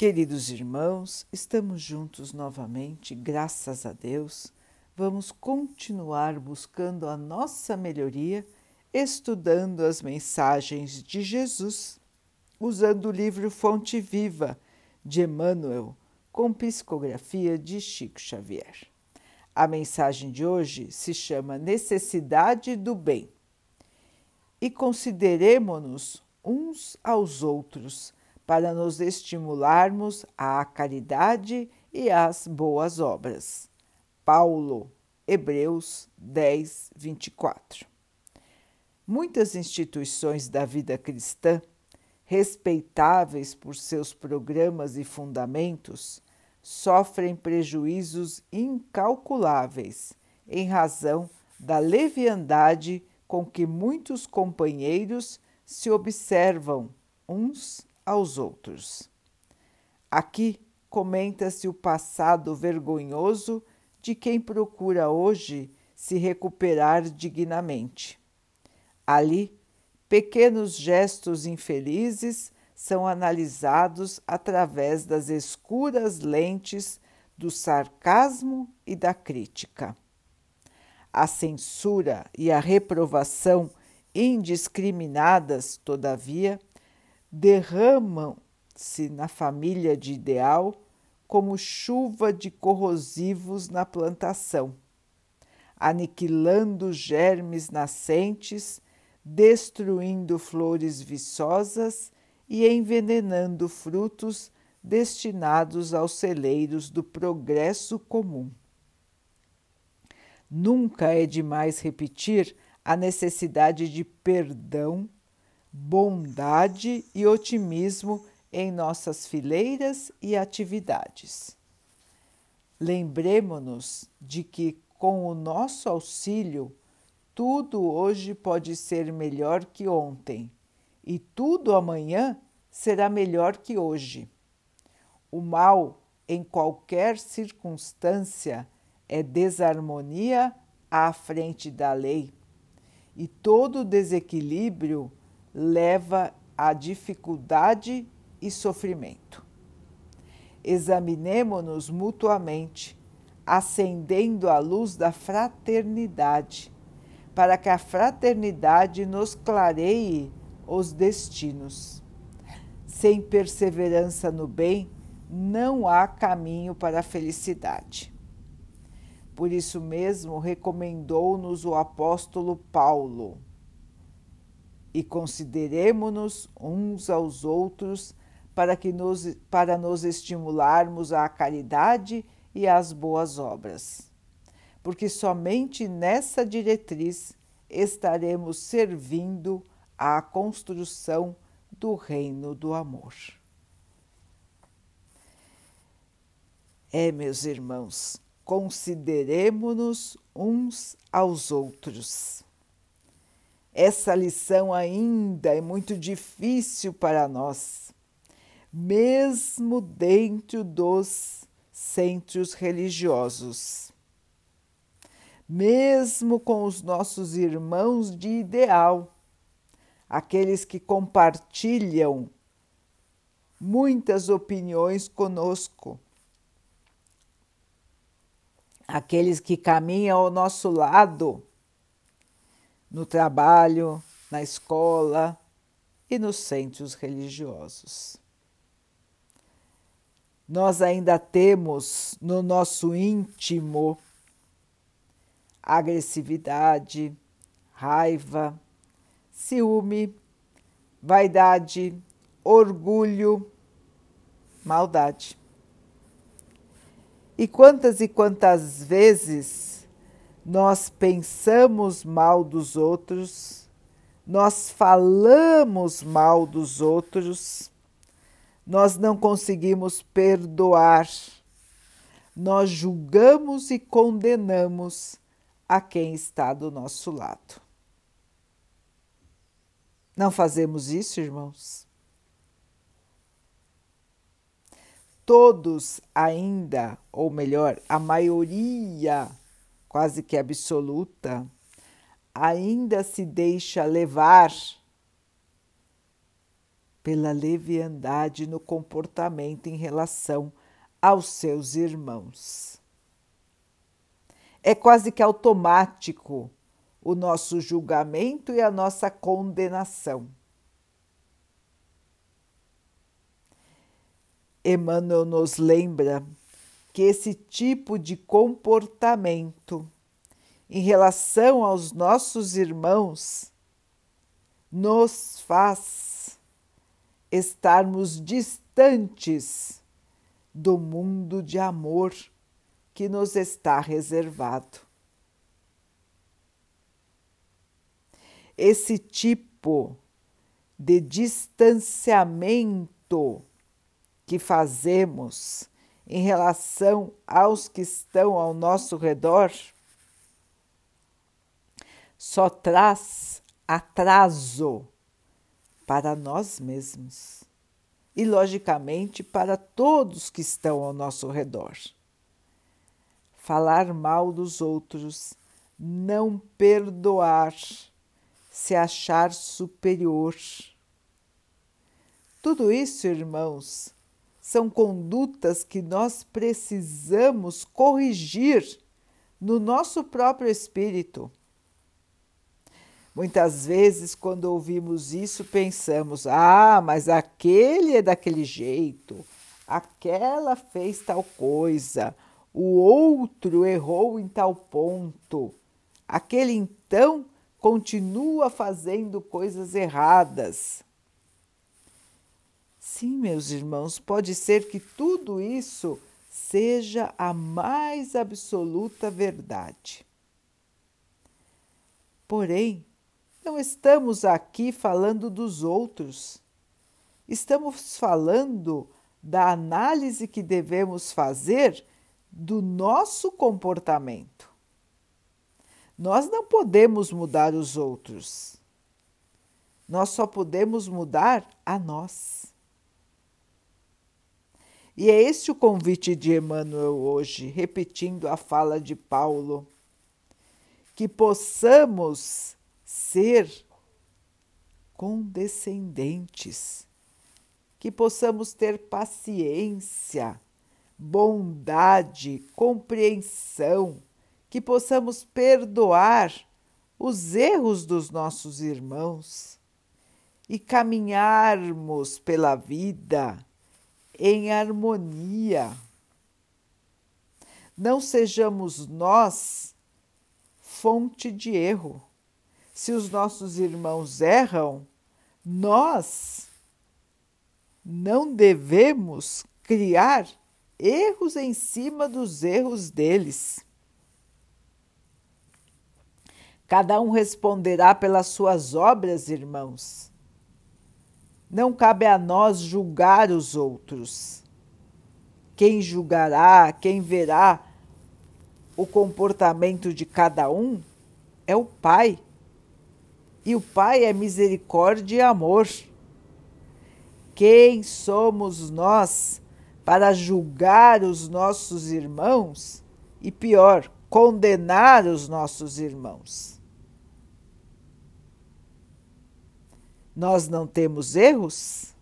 Queridos irmãos, estamos juntos novamente, graças a Deus. Vamos continuar buscando a nossa melhoria, estudando as mensagens de Jesus, usando o livro Fonte Viva, de Emmanuel, com psicografia de Chico Xavier. A mensagem de hoje se chama Necessidade do Bem. E consideremo-nos uns aos outros, para nos estimularmos à caridade e às boas obras. Paulo, Hebreus 10, 24. Muitas instituições da vida cristã, respeitáveis por seus programas e fundamentos, sofrem prejuízos incalculáveis em razão da leviandade com que muitos companheiros se observam uns aos outros. Aqui comenta-se o passado vergonhoso de quem procura hoje se recuperar dignamente. Ali, pequenos gestos infelizes são analisados através das escuras lentes do sarcasmo e da crítica. A censura e a reprovação indiscriminadas, todavia, derramam-se na família de ideal como chuva de corrosivos na plantação, aniquilando germes nascentes, destruindo flores viçosas e envenenando frutos destinados aos celeiros do progresso comum. Nunca é demais repetir a necessidade de perdão, bondade e otimismo em nossas fileiras e atividades. Lembremo-nos de que, com o nosso auxílio, tudo hoje pode ser melhor que ontem e tudo amanhã será melhor que hoje. O mal, em qualquer circunstância, é desarmonia à frente da lei, e todo desequilíbrio leva a dificuldade e sofrimento. Examinemo-nos mutuamente, acendendo a luz da fraternidade, para que a fraternidade nos clareie os destinos. Sem perseverança no bem, não há caminho para a felicidade. Por isso mesmo recomendou-nos o apóstolo Paulo: e consideremo-nos uns aos outros para nos estimularmos à caridade e às boas obras. Porque somente nessa diretriz estaremos servindo à construção do reino do amor. Meus irmãos, consideremo-nos uns aos outros. Essa lição ainda é muito difícil para nós, mesmo dentro dos centros religiosos, mesmo com os nossos irmãos de ideal, aqueles que compartilham muitas opiniões conosco, aqueles que caminham ao nosso lado, no trabalho, na escola e nos centros religiosos. Nós ainda temos no nosso íntimo agressividade, raiva, ciúme, vaidade, orgulho, maldade. E quantas vezes nós pensamos mal dos outros, nós falamos mal dos outros, nós não conseguimos perdoar, nós julgamos e condenamos a quem está do nosso lado. Não fazemos isso, irmãos? Todos ainda, ou melhor, a maioria quase que absoluta, ainda se deixa levar pela leviandade no comportamento em relação aos seus irmãos. É quase que automático o nosso julgamento e a nossa condenação. Emmanuel nos lembra que esse tipo de comportamento em relação aos nossos irmãos nos faz estarmos distantes do mundo de amor que nos está reservado. Esse tipo de distanciamento que fazemos em relação aos que estão ao nosso redor só traz atraso para nós mesmos e, logicamente, para todos que estão ao nosso redor. Falar mal dos outros, não perdoar, se achar superior. Tudo isso, irmãos, são condutas que nós precisamos corrigir no nosso próprio espírito. Muitas vezes, quando ouvimos isso, pensamos, mas aquele é daquele jeito, aquela fez tal coisa, o outro errou em tal ponto, aquele então continua fazendo coisas erradas. Sim, meus irmãos, pode ser que tudo isso seja a mais absoluta verdade. Porém, não estamos aqui falando dos outros. Estamos falando da análise que devemos fazer do nosso comportamento. Nós não podemos mudar os outros. Nós só podemos mudar a nós. E é este o convite de Emmanuel hoje, repetindo a fala de Paulo, que possamos ser condescendentes, que possamos ter paciência, bondade, compreensão, que possamos perdoar os erros dos nossos irmãos e caminharmos pela vida em harmonia. Não sejamos nós fonte de erro. Se os nossos irmãos erram, nós não devemos criar erros em cima dos erros deles. Cada um responderá pelas suas obras, irmãos. Não cabe a nós julgar os outros. Quem julgará, quem verá o comportamento de cada um é o Pai. E o Pai é misericórdia e amor. Quem somos nós para julgar os nossos irmãos e, pior, condenar os nossos irmãos? Nós não temos erros?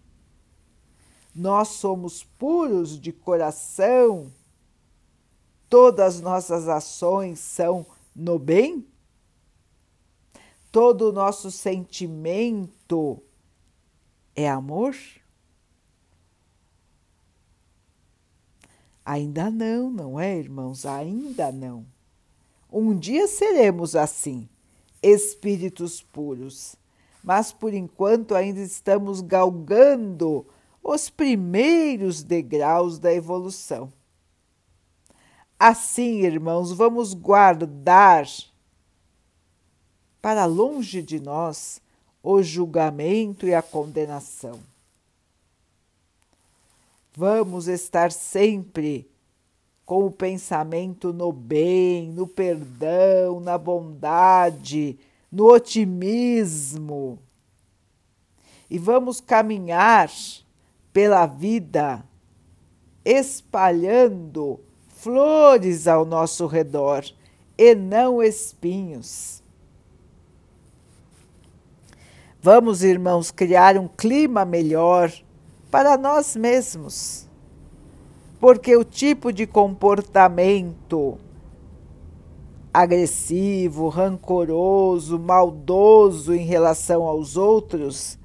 Nós somos puros de coração? Todas as nossas ações são no bem? Todo o nosso sentimento é amor? Ainda não, não é, irmãos? Ainda não. Um dia seremos assim, espíritos puros. Mas, por enquanto, ainda estamos galgando os primeiros degraus da evolução. Assim, irmãos, vamos guardar para longe de nós o julgamento e a condenação. Vamos estar sempre com o pensamento no bem, no perdão, na bondade, no otimismo, e vamos caminhar pela vida espalhando flores ao nosso redor e não espinhos. Vamos, irmãos, criar um clima melhor para nós mesmos, porque o tipo de comportamento agressivo, rancoroso, maldoso em relação aos outros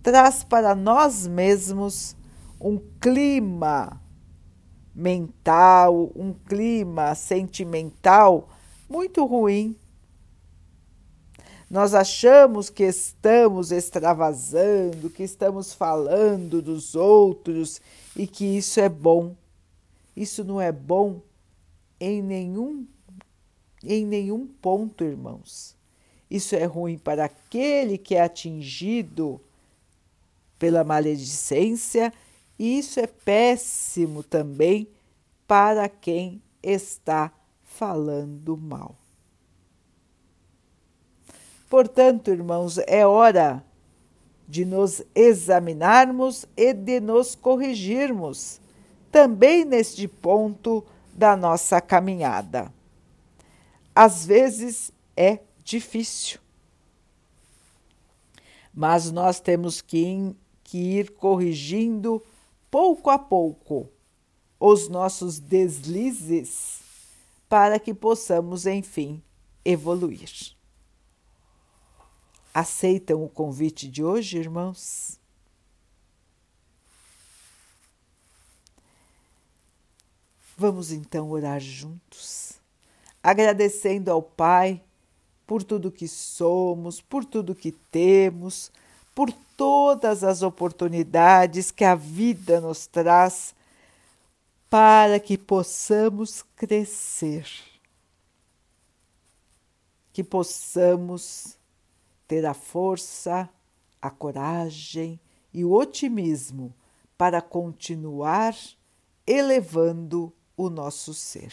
traz para nós mesmos um clima mental, um clima sentimental muito ruim. Nós achamos que estamos extravasando, que estamos falando dos outros e que isso é bom. Isso não é bom em nenhum ponto, irmãos. Isso é ruim para aquele que é atingido pela maledicência e isso é péssimo também para quem está falando mal. Portanto, irmãos, é hora de nos examinarmos e de nos corrigirmos, também neste ponto da nossa caminhada. Às vezes é difícil, mas nós temos que ir corrigindo pouco a pouco os nossos deslizes para que possamos, enfim, evoluir. Aceitam o convite de hoje, irmãos? Vamos então orar juntos, agradecendo ao Pai por tudo que somos, por tudo que temos, por todas as oportunidades que a vida nos traz para que possamos crescer, que possamos ter a força, a coragem e o otimismo para continuar elevando o nosso ser.